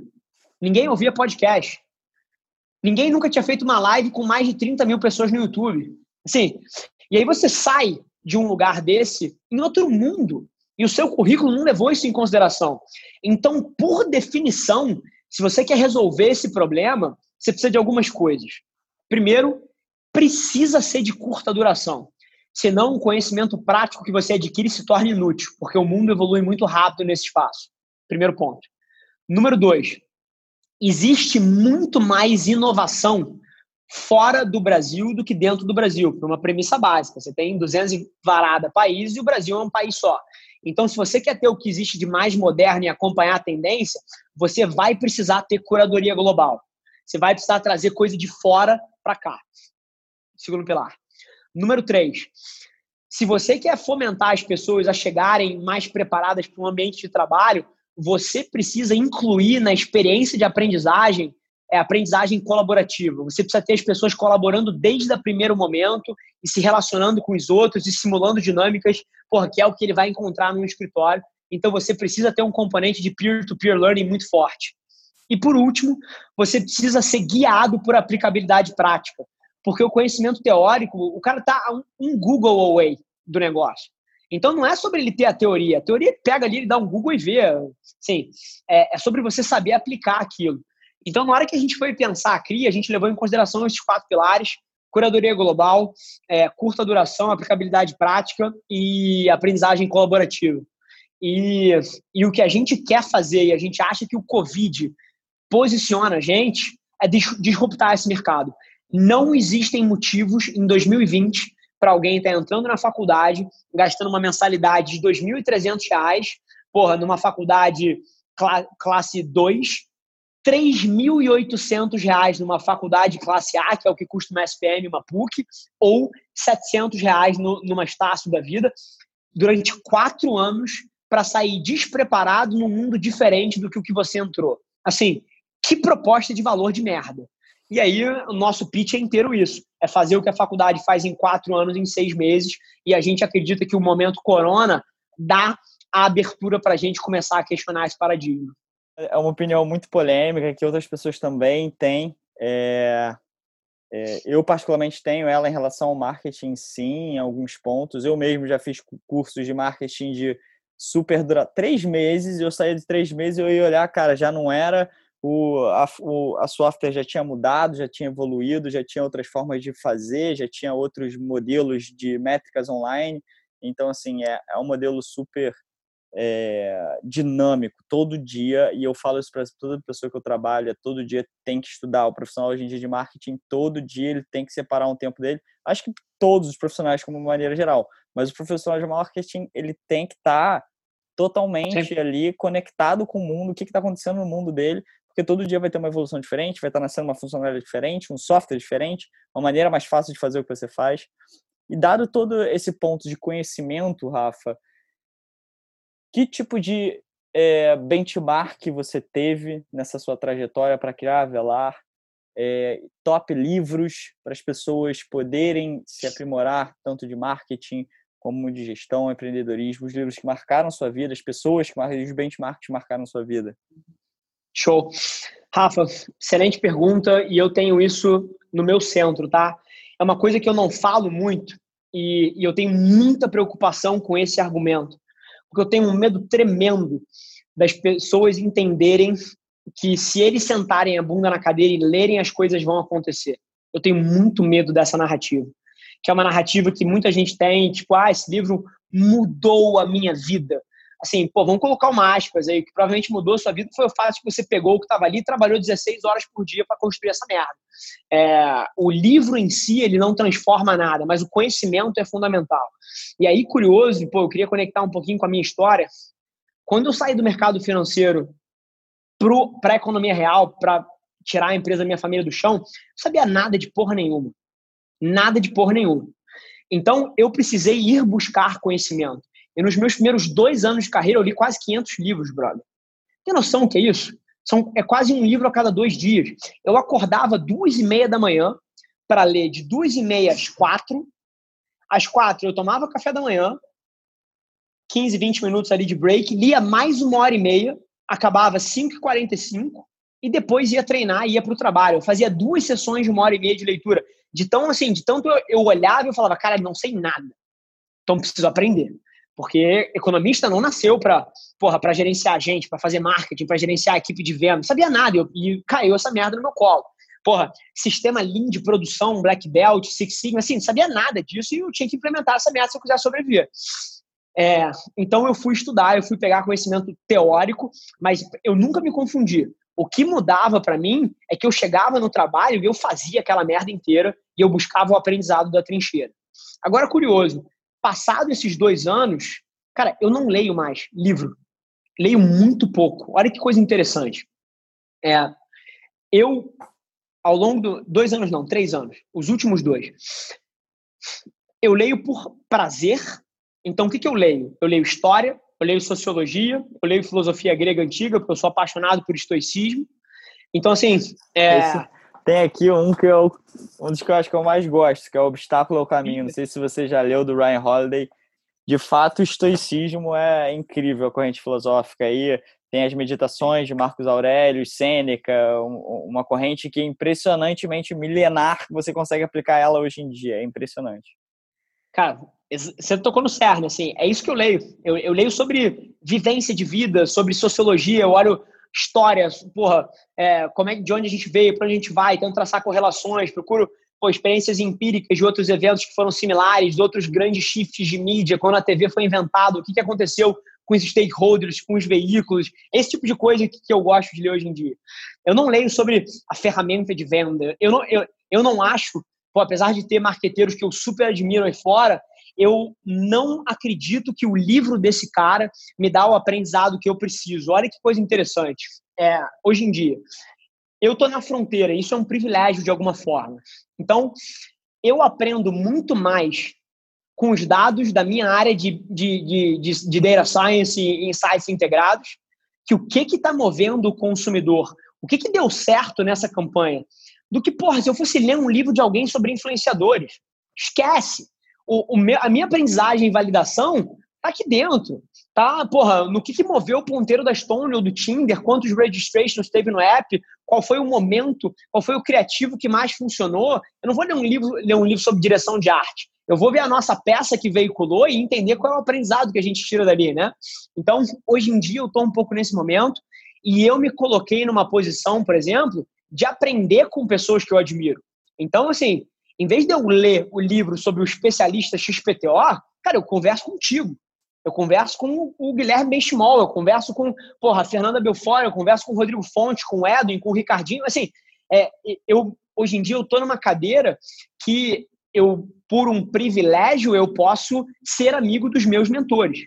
Ninguém ouvia podcast. Ninguém nunca tinha feito uma live com mais de trinta mil pessoas no YouTube. Assim, e aí você sai de um lugar desse em outro mundo. E o seu currículo não levou isso em consideração. Então, por definição, se você quer resolver esse problema, você precisa de algumas coisas. Primeiro, precisa ser de curta duração. Senão, o conhecimento prático que você adquire se torna inútil, porque o mundo evolui muito rápido nesse espaço. Primeiro ponto. Número dois, existe muito mais inovação fora do Brasil do que dentro do Brasil, por uma premissa básica. Você tem duzentos e varada países e o Brasil é um país só. Então, se você quer ter o que existe de mais moderno e acompanhar a tendência, você vai precisar ter curadoria global. Você vai precisar trazer coisa de fora para cá. Segundo pilar. Número três, se você quer fomentar as pessoas a chegarem mais preparadas para um ambiente de trabalho, você precisa incluir na experiência de aprendizagem, é, aprendizagem colaborativa. Você precisa ter as pessoas colaborando desde o primeiro momento e se relacionando com os outros e simulando dinâmicas, porque é o que ele vai encontrar no escritório. Então, você precisa ter um componente de peer-to-peer learning muito forte. E, por último, você precisa ser guiado por aplicabilidade prática, porque o conhecimento teórico, o cara está um Google away do negócio. Então, não é sobre ele ter a teoria. A teoria pega ali, ele dá um Google e vê. Assim, é, é sobre você saber aplicar aquilo. Então, na hora que a gente foi pensar a Cria, a gente levou em consideração esses quatro pilares: curadoria global, é, curta duração, aplicabilidade prática e aprendizagem colaborativa. E, e o que a gente quer fazer, e a gente acha que o Covid posiciona a gente, é disruptar esse mercado. Não existem motivos em dois mil e vinte para alguém estar entrando na faculdade, gastando uma mensalidade de dois mil e trezentos reais, porra, numa faculdade classe dois, três mil e oitocentos reais numa faculdade classe A, que é o que custa uma S P M, uma P U C, ou setecentos reais no, numa Estácio da vida, durante quatro anos, para sair despreparado num mundo diferente do que o que você entrou. Assim, que proposta de valor de merda. E aí, o nosso pitch é inteiro isso. É fazer o que a faculdade faz em quatro anos, em seis meses. E a gente acredita que o momento corona dá a abertura para a gente começar a questionar esse paradigma. É uma opinião muito polêmica, que outras pessoas também têm. É... É, eu, particularmente, tenho ela em relação ao marketing, sim, em alguns pontos. Eu mesmo já fiz cursos de marketing de super dura... Três meses, eu saía de três meses e eu ia olhar, cara, já não era... O, a, o, a software já tinha mudado, já tinha evoluído, já tinha outras formas de fazer, já tinha outros modelos de métricas online. Então, assim, é, é um modelo super é, dinâmico, todo dia. E eu falo isso para toda pessoa que eu trabalho, é, todo dia tem que estudar. O profissional hoje em dia de marketing, todo dia ele tem que separar um tempo dele. Acho que todos os profissionais, como maneira geral. Mas o profissional de marketing, ele tem que estar tá totalmente Sim. ali conectado com o mundo, o que está acontecendo no mundo dele. Porque todo dia vai ter uma evolução diferente, vai estar nascendo uma funcionalidade diferente, um software diferente, uma maneira mais fácil de fazer o que você faz. E dado todo esse ponto de conhecimento, Rafa, que tipo de é, benchmark você teve nessa sua trajetória para criar a Velar? É, top livros para as pessoas poderem se aprimorar tanto de marketing como de gestão, empreendedorismo, os livros que marcaram sua vida, as pessoas que marcaram, os benchmarks que marcaram sua vida? Show. Rafa, excelente pergunta, e eu tenho isso no meu centro, tá? É uma coisa que eu não falo muito e, e eu tenho muita preocupação com esse argumento, porque eu tenho um medo tremendo das pessoas entenderem que se eles sentarem a bunda na cadeira e lerem, as coisas vão acontecer. Eu tenho muito medo dessa narrativa, que é uma narrativa que muita gente tem, tipo, ah, esse livro mudou a minha vida. Assim, pô, vamos colocar uma aspas aí, que provavelmente mudou a sua vida, foi o fato de que você pegou o que estava ali e trabalhou dezesseis horas por dia para construir essa merda. É, o livro em si, ele não transforma nada, mas o conhecimento é fundamental. E aí, curioso, pô, eu queria conectar um pouquinho com a minha história. Quando eu saí do mercado financeiro para a economia real, para tirar a empresa da minha família do chão, eu não sabia nada de porra nenhuma. Nada de porra nenhuma. Então, eu precisei ir buscar conhecimento. E nos meus primeiros dois anos de carreira, eu li quase quinhentos livros, brother. Tem noção do que é isso? São, é quase um livro a cada dois dias. Eu acordava duas e meia da manhã para ler de duas e meia às quatro. Às quatro, eu tomava café da manhã, quinze, vinte minutos ali de break, lia mais uma hora e meia, acabava às cinco e quarenta e cinco e depois ia treinar e ia para o trabalho. Eu fazia duas sessões de uma hora e meia de leitura. De, tão, assim, de tanto eu, eu olhava e eu falava, cara, não sei nada. Então, preciso aprender. Porque economista não nasceu para, porra, para gerenciar gente, para fazer marketing, para gerenciar a equipe de venda. Não sabia nada eu, e caiu essa merda no meu colo. Porra, sistema Lean de produção, Black Belt, Six Sigma, assim, não sabia nada disso e eu tinha que implementar essa merda se eu quisesse sobreviver. É, então eu fui estudar, eu fui pegar conhecimento teórico, mas eu nunca me confundi. O que mudava para mim é que eu chegava no trabalho e eu fazia aquela merda inteira e eu buscava o aprendizado da trincheira. Agora, curioso, passado esses dois anos, cara, eu não leio mais livro. Leio muito pouco. Olha que coisa interessante. É, eu, ao longo do... Dois anos não, três anos. Os últimos dois. Eu leio por prazer. Então, o que, que eu leio? Eu leio história, eu leio sociologia, eu leio filosofia grega antiga, porque eu sou apaixonado por estoicismo. Então, assim... É... Esse... Tem aqui um que eu, um dos que eu acho que eu mais gosto, que é o Obstáculo ao Caminho. Não sei se você já leu, do Ryan Holiday. De fato, o estoicismo é incrível, a corrente filosófica aí. Tem as meditações de Marcos Aurélio, Sêneca, uma corrente que é impressionantemente milenar, você consegue aplicar ela hoje em dia. É impressionante. Cara, você tocou no cerne, assim. É isso que eu leio. Eu, eu leio sobre vivência de vida, sobre sociologia. Eu olho... histórias, porra, é, como é, de onde a gente veio, para onde a gente vai, tento traçar correlações, procuro pô, experiências empíricas de outros eventos que foram similares, de outros grandes shifts de mídia, quando a T V foi inventada, o que, que aconteceu com os stakeholders, com os veículos, esse tipo de coisa que, que eu gosto de ler hoje em dia. Eu não leio sobre a ferramenta de venda, eu não, eu, eu não acho, pô, apesar de ter marqueteiros que eu super admiro aí fora, eu não acredito que o livro desse cara me dá o aprendizado que eu preciso. Olha que coisa interessante. É, hoje em dia, eu estou na fronteira. Isso é um privilégio de alguma forma. Então, eu aprendo muito mais com os dados da minha área de, de, de, de, de Data Science e Insights integrados, que o que está movendo o consumidor, o que, que deu certo nessa campanha, do que, porra, se eu fosse ler um livro de alguém sobre influenciadores. Esquece! O, o meu, a minha aprendizagem e validação tá aqui dentro, tá? Porra, no que, que moveu o ponteiro da Stone ou do Tinder, quantos registrations teve no app, qual foi o momento, qual foi o criativo que mais funcionou. Eu não vou ler um livro, ler um livro sobre direção de arte. Eu vou ver a nossa peça que veiculou e entender qual é o aprendizado que a gente tira dali, né? Então, hoje em dia eu tô um pouco nesse momento e eu me coloquei numa posição, por exemplo, de aprender com pessoas que eu admiro. Então, assim... Em vez de eu ler o livro sobre o especialista X P T O, cara, eu converso contigo. Eu converso com o Guilherme Benchimol, eu converso com porra, a Fernanda Belfort, eu converso com o Rodrigo Fontes, com o Edwin, com o Ricardinho. Assim, é, eu, hoje em dia eu estou numa cadeira que eu, por um privilégio, eu posso ser amigo dos meus mentores.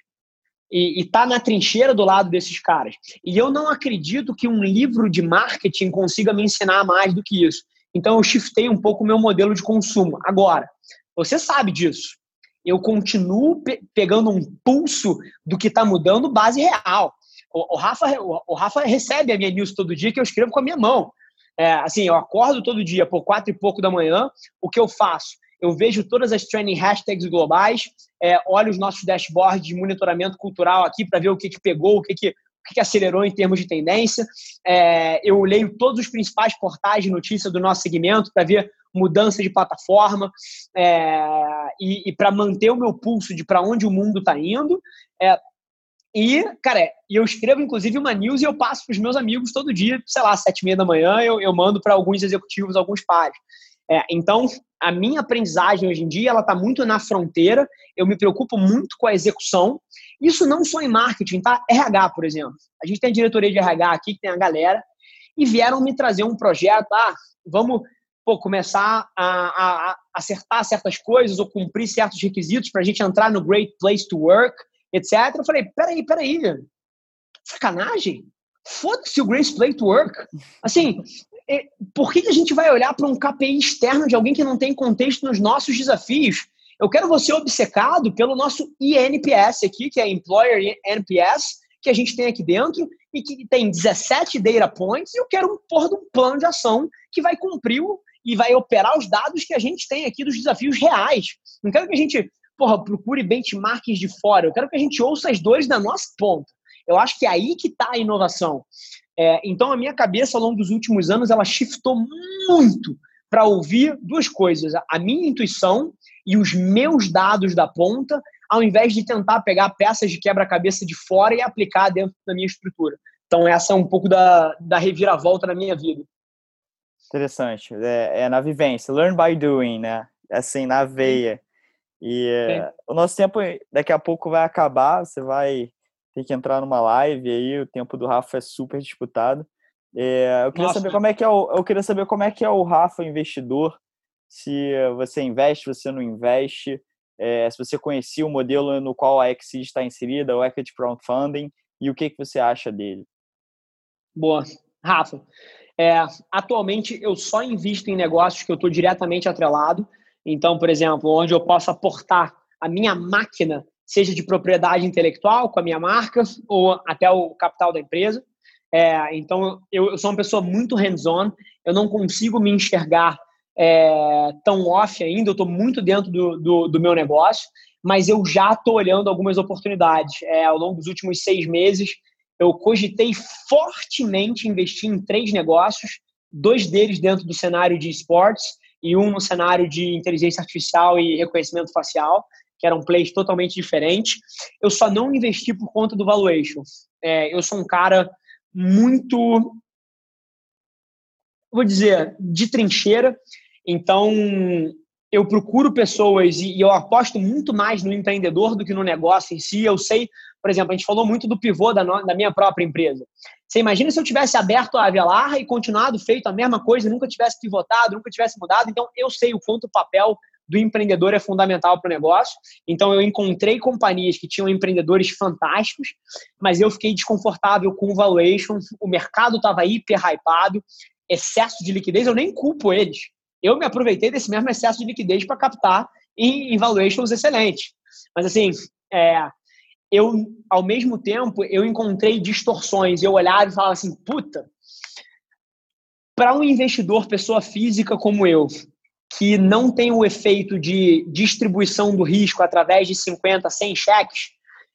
E tá na trincheira do lado desses caras. E eu não acredito que um livro de marketing consiga me ensinar mais do que isso. Então, eu shiftei um pouco o meu modelo de consumo. Agora, você sabe disso. Eu continuo pe- pegando um pulso do que está mudando base real. O, o, Rafa, o, o Rafa recebe a minha news todo dia que eu escrevo com a minha mão. É, assim, eu acordo todo dia por quatro e pouco da manhã. O que eu faço? Eu vejo todas as trending hashtags globais, é, olho os nossos dashboards de monitoramento cultural aqui para ver o que, que pegou, o que, que o que acelerou em termos de tendência. É, eu leio todos os principais portais de notícia do nosso segmento para ver mudança de plataforma é, e, e para manter o meu pulso de para onde o mundo está indo. É, e, cara, eu escrevo, inclusive, uma news e eu passo para os meus amigos todo dia, sei lá, sete e meia da manhã, eu, eu mando para alguns executivos, alguns pares. É, então, a minha aprendizagem hoje em dia, ela está muito na fronteira, eu me preocupo muito com a execução. Isso não só em marketing, tá? R H, por exemplo. A gente tem a diretoria de R H aqui, que tem a galera, e vieram me trazer um projeto, ah, vamos... Pô, começar a, a, a acertar certas coisas ou cumprir certos requisitos para a gente entrar no Great Place to Work, etcétera. Eu falei, peraí, peraí, velho. Sacanagem? Foda-se o Great Place to Work. Assim, por que a gente vai olhar para um K P I externo de alguém que não tem contexto nos nossos desafios? Eu quero você obcecado pelo nosso I N P S aqui, que é Employer N P S, que a gente tem aqui dentro e que tem dezessete data points, e eu quero um porra de um plano de ação que vai cumprir o e vai operar os dados que a gente tem aqui dos desafios reais. Não quero que a gente, porra, procure benchmarks de fora. Eu quero que a gente ouça as dores da nossa ponta. Eu acho que é aí que está a inovação. É, então, a minha cabeça, ao longo dos últimos anos, ela shiftou muito para ouvir duas coisas. A minha intuição e os meus dados da ponta, ao invés de tentar pegar peças de quebra-cabeça de fora e aplicar dentro da minha estrutura. Então, essa é um pouco da, da reviravolta na minha vida. Interessante, é, é na vivência, learn by doing, né, assim, na veia, e é, o nosso tempo daqui a pouco vai acabar, você vai ter que entrar numa live aí, o tempo do Rafa é super disputado, é, eu, queria Nossa, saber como é que é o, eu queria saber como é que é o Rafa investidor, se você investe, se você não investe, é, se você conhecia o modelo no qual a EqSeed está inserida, o Equity Crowdfunding, e o que, que você acha dele? Boa, Rafa. É, atualmente, eu só invisto em negócios que eu estou diretamente atrelado. Então, por exemplo, onde eu posso aportar a minha máquina, seja de propriedade intelectual, com a minha marca, ou até o capital da empresa. É, então, eu, eu sou uma pessoa muito hands-on. Eu não consigo me enxergar é, tão off ainda. Eu estou muito dentro do, do, do meu negócio, mas eu já estou olhando algumas oportunidades. É, ao longo dos últimos seis meses, eu cogitei fortemente investir em três negócios, dois deles dentro do cenário de esportes e um no cenário de inteligência artificial e reconhecimento facial, que eram plays totalmente diferentes. Eu só não investi por conta do valuation. É, eu sou um cara muito, vou dizer, de trincheira. Então, eu procuro pessoas e eu aposto muito mais no empreendedor do que no negócio em si. Eu sei... Por exemplo, a gente falou muito do pivô da, no... da minha própria empresa. Você imagina se eu tivesse aberto a Avelar e continuado, feito a mesma coisa, nunca tivesse pivotado, nunca tivesse mudado. Então, eu sei o quanto o papel do empreendedor é fundamental para o negócio. Então, eu encontrei companhias que tinham empreendedores fantásticos, mas eu fiquei desconfortável com o valuation. O mercado estava hiper hypado, excesso de liquidez. Eu nem culpo eles. Eu me aproveitei desse mesmo excesso de liquidez para captar em valuations excelentes. Mas, assim, é... eu, ao mesmo tempo, eu encontrei distorções. Eu olhava e falava assim, puta, para um investidor, pessoa física como eu, que não tem o efeito de distribuição do risco através de cinquenta, cem cheques,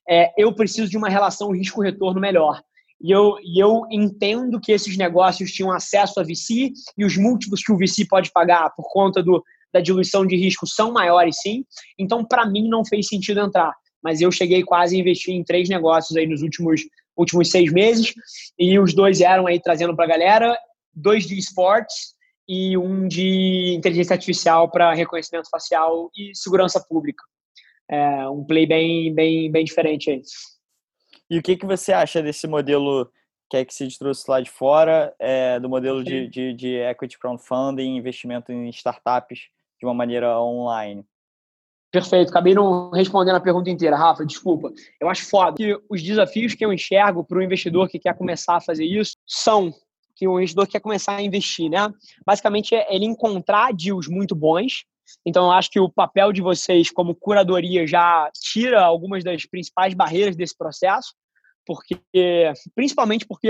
é, eu preciso de uma relação risco-retorno melhor. E eu, e eu entendo que esses negócios tinham acesso a V C e os múltiplos que o V C pode pagar por conta do, da diluição de risco são maiores, sim. Então, para mim, não fez sentido entrar. Mas eu cheguei quase a investir em três negócios aí nos últimos, últimos seis meses, e os dois eram aí trazendo para a galera, dois de esportes e um de inteligência artificial para reconhecimento facial e segurança pública. É um play bem, bem, bem diferente aí. E o que, que você acha desse modelo que a EqSeed trouxe lá de fora, é, do modelo de, de, de equity crowdfunding, investimento em startups de uma maneira online? Perfeito, acabei não respondendo a pergunta inteira, Rafa, desculpa. Eu acho foda que os desafios que eu enxergo para o investidor que quer começar a fazer isso são que o investidor quer começar a investir, né? Basicamente, é ele encontrar deals muito bons. Então, eu acho que o papel de vocês como curadoria já tira algumas das principais barreiras desse processo, porque, principalmente porque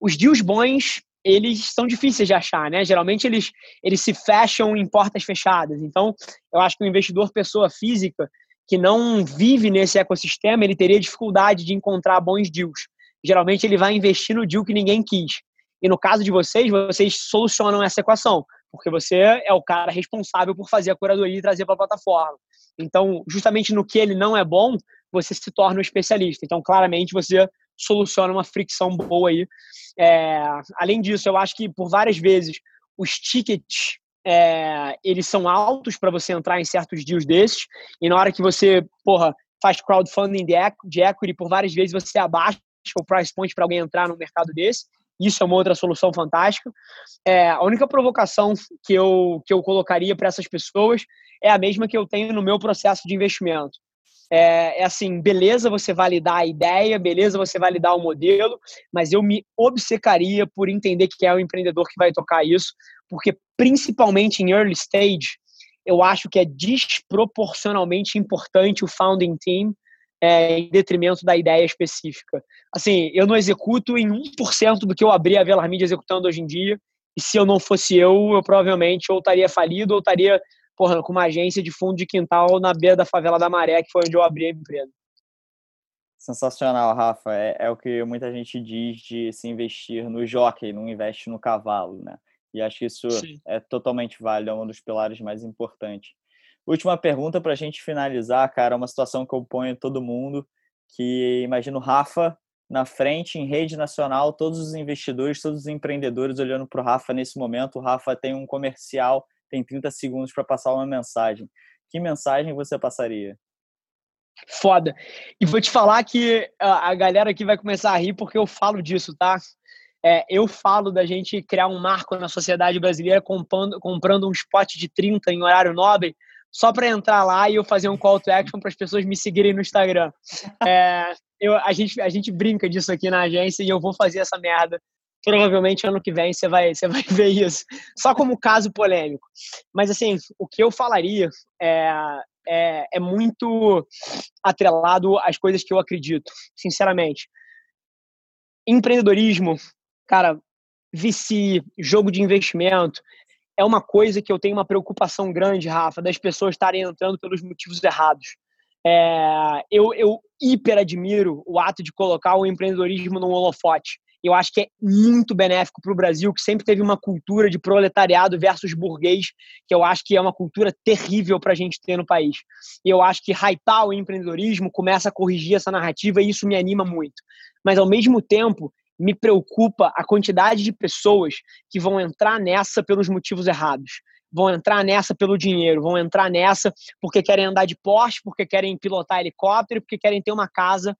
os deals bons, eles são difíceis de achar, né? Geralmente eles, eles se fecham em portas fechadas. Então, eu acho que o investidor pessoa física que não vive nesse ecossistema, ele teria dificuldade de encontrar bons deals. geralmente ele vai investir no deal que ninguém quis. E no caso de vocês, vocês solucionam essa equação, porque você é o cara responsável por fazer a curadoria e trazer para a plataforma. Então, justamente no que ele não é bom, você se torna um especialista. Então, claramente, você soluciona uma fricção boa aí. É, além disso, eu acho que, por várias vezes, os tickets, é, eles são altos para você entrar em certos deals desses. E na hora que você, porra, faz crowdfunding de equity, por várias vezes você abaixa o price point para alguém entrar num mercado desse. Isso é uma outra solução fantástica. É, a única provocação que eu, que eu colocaria para essas pessoas é a mesma que eu tenho no meu processo de investimento. É, é assim, beleza você validar a ideia, beleza você validar o modelo, mas eu me obcecaria por entender que é o empreendedor que vai tocar isso, porque principalmente em early stage, eu acho que é desproporcionalmente importante o founding team, É, em detrimento da ideia específica. Assim, eu não executo em um por cento do que eu abri a Velar Mídia executando hoje em dia, e se eu não fosse eu, eu provavelmente ou estaria falido ou estaria, porra, com uma agência de fundo de quintal na beira da favela da Maré, que foi onde eu abri a empresa. Sensacional, Rafa. É, é o que muita gente diz de se investir no jockey, não investe no cavalo, né? E acho que isso Sim. é totalmente válido, é um dos pilares mais importantes. Última pergunta para a gente finalizar, cara, uma situação que eu ponho todo mundo, que imagino o Rafa na frente, em rede nacional, todos os investidores, todos os empreendedores olhando para o Rafa nesse momento. O Rafa tem um comercial, tem trinta segundos para passar uma mensagem. Que mensagem você passaria? Foda. E vou te falar que a galera aqui vai começar a rir porque eu falo disso, tá? É, eu falo da gente criar um marco na sociedade brasileira comprando, comprando um spot de trinta em horário nobre, só para entrar lá e eu fazer um call to action para as pessoas me seguirem no Instagram. É, eu, a, gente, a gente brinca disso aqui na agência e eu vou fazer essa merda. Provavelmente ano que vem você vai, você vai ver isso. Só como caso polêmico. Mas assim, o que eu falaria é, é, é muito atrelado às coisas que eu acredito, sinceramente. Empreendedorismo, cara, V C, jogo de investimento... É uma coisa que eu tenho uma preocupação grande, Rafa, das pessoas estarem entrando pelos motivos errados. É, eu, eu hiper admiro o ato de colocar o empreendedorismo num holofote. Eu acho que é muito benéfico para o Brasil, que sempre teve uma cultura de proletariado versus burguês, que eu acho que é uma cultura terrível para a gente ter no país. E eu acho que hypar o empreendedorismo começa a corrigir essa narrativa e isso me anima muito. Mas, ao mesmo tempo, me preocupa a quantidade de pessoas que vão entrar nessa pelos motivos errados. Vão entrar nessa pelo dinheiro, vão entrar nessa porque querem andar de Porsche, porque querem pilotar helicóptero, porque querem ter uma casa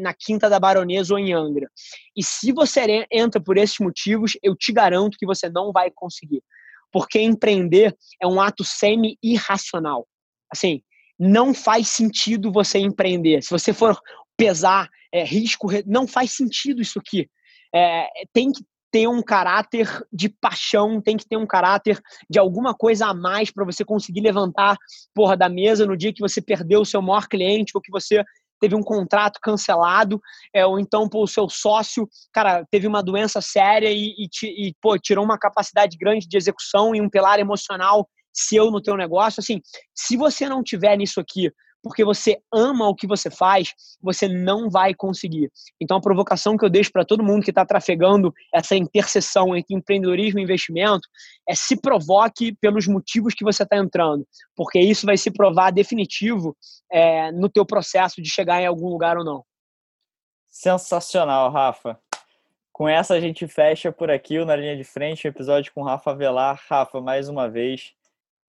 na Quinta da Baronesa ou em Angra. E se você entra por esses motivos, eu te garanto que você não vai conseguir. Porque empreender é um ato semi-irracional. Assim, não faz sentido você empreender. Se você for... pesar, é, risco, não faz sentido isso aqui. É, tem que ter um caráter de paixão, tem que ter um caráter de alguma coisa a mais para você conseguir levantar, porra, da mesa no dia que você perdeu o seu maior cliente ou que você teve um contrato cancelado, é, ou então pô, o seu sócio, cara, teve uma doença séria e, e, e pô, tirou uma capacidade grande de execução e um pilar emocional seu no teu negócio. Assim, se você não tiver nisso aqui porque você ama o que você faz, você não vai conseguir. Então, a provocação que eu deixo para todo mundo que está trafegando essa interseção entre empreendedorismo e investimento é se provoque pelos motivos que você está entrando, porque isso vai se provar definitivo é, no teu processo de chegar em algum lugar ou não. Sensacional, Rafa. Com essa, a gente fecha por aqui o Na Linha de Frente, o episódio com Rafa Avelar. Rafa, mais uma vez...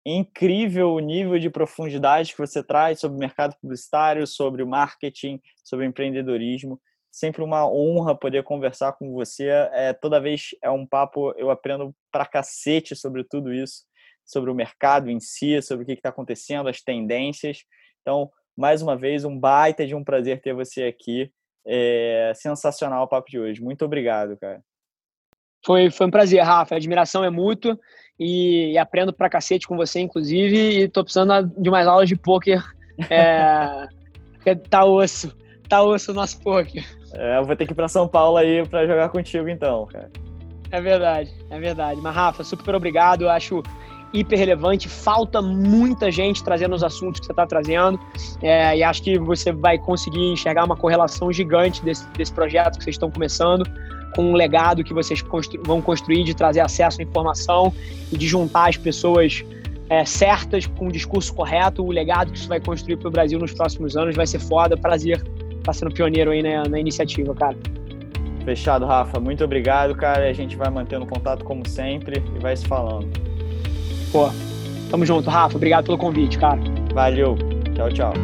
incrível o nível de profundidade que você traz sobre o mercado publicitário, sobre o marketing, sobre o empreendedorismo. Sempre uma honra poder conversar com você. É, toda vez é um papo, eu aprendo pra cacete sobre tudo isso, sobre o mercado em si, sobre o que está acontecendo, as tendências. Então, mais uma vez, um baita de um prazer ter você aqui. É sensacional o papo de hoje. Muito obrigado, cara. Foi, foi um prazer, Rafa. A admiração é mútua e, e aprendo pra cacete com você, inclusive, e tô precisando de umas aulas de pôquer. É, tá osso. Tá osso o nosso pôquer. É, eu vou ter que ir pra São Paulo aí pra jogar contigo então, cara. É verdade, é verdade. Mas, Rafa, super obrigado. Eu acho hiper relevante, falta muita gente trazendo os assuntos que você está trazendo, é, e acho que você vai conseguir enxergar uma correlação gigante desse, desse projeto que vocês estão começando, com um legado que vocês constru- vão construir de trazer acesso à informação e de juntar as pessoas é, certas com o discurso correto. O legado que isso vai construir para o Brasil nos próximos anos vai ser foda. Prazer estar sendo pioneiro aí na, na iniciativa, cara. Fechado, Rafa. Muito obrigado, cara. A gente vai mantendo contato como sempre e vai se falando. Pô, tamo junto, Rafa. Obrigado pelo convite, cara. Valeu. Tchau, tchau.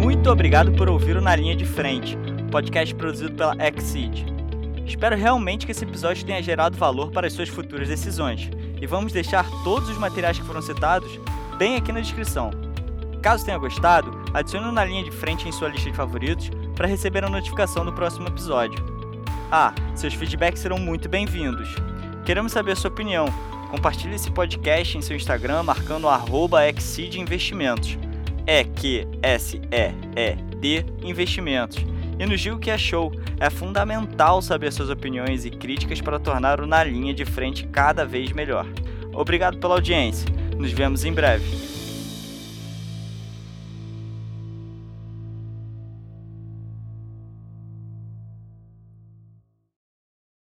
Muito obrigado por ouvir o Na Linha de Frente, podcast produzido pela EqSeed. Espero realmente que esse episódio tenha gerado valor para as suas futuras decisões e vamos deixar todos os materiais que foram citados bem aqui na descrição. Caso tenha gostado, adicione o Na Linha de Frente em sua lista de favoritos para receber a notificação do próximo episódio. Ah, seus feedbacks serão muito bem-vindos. Queremos saber a sua opinião. Compartilhe esse podcast em seu Instagram marcando arroba EqSeed Investimentos, E Q S E E D Investimentos, e nos diga o que achou. É fundamental saber suas opiniões e críticas para tornar o Na Linha de Frente cada vez melhor. Obrigado pela audiência. Nos vemos em breve.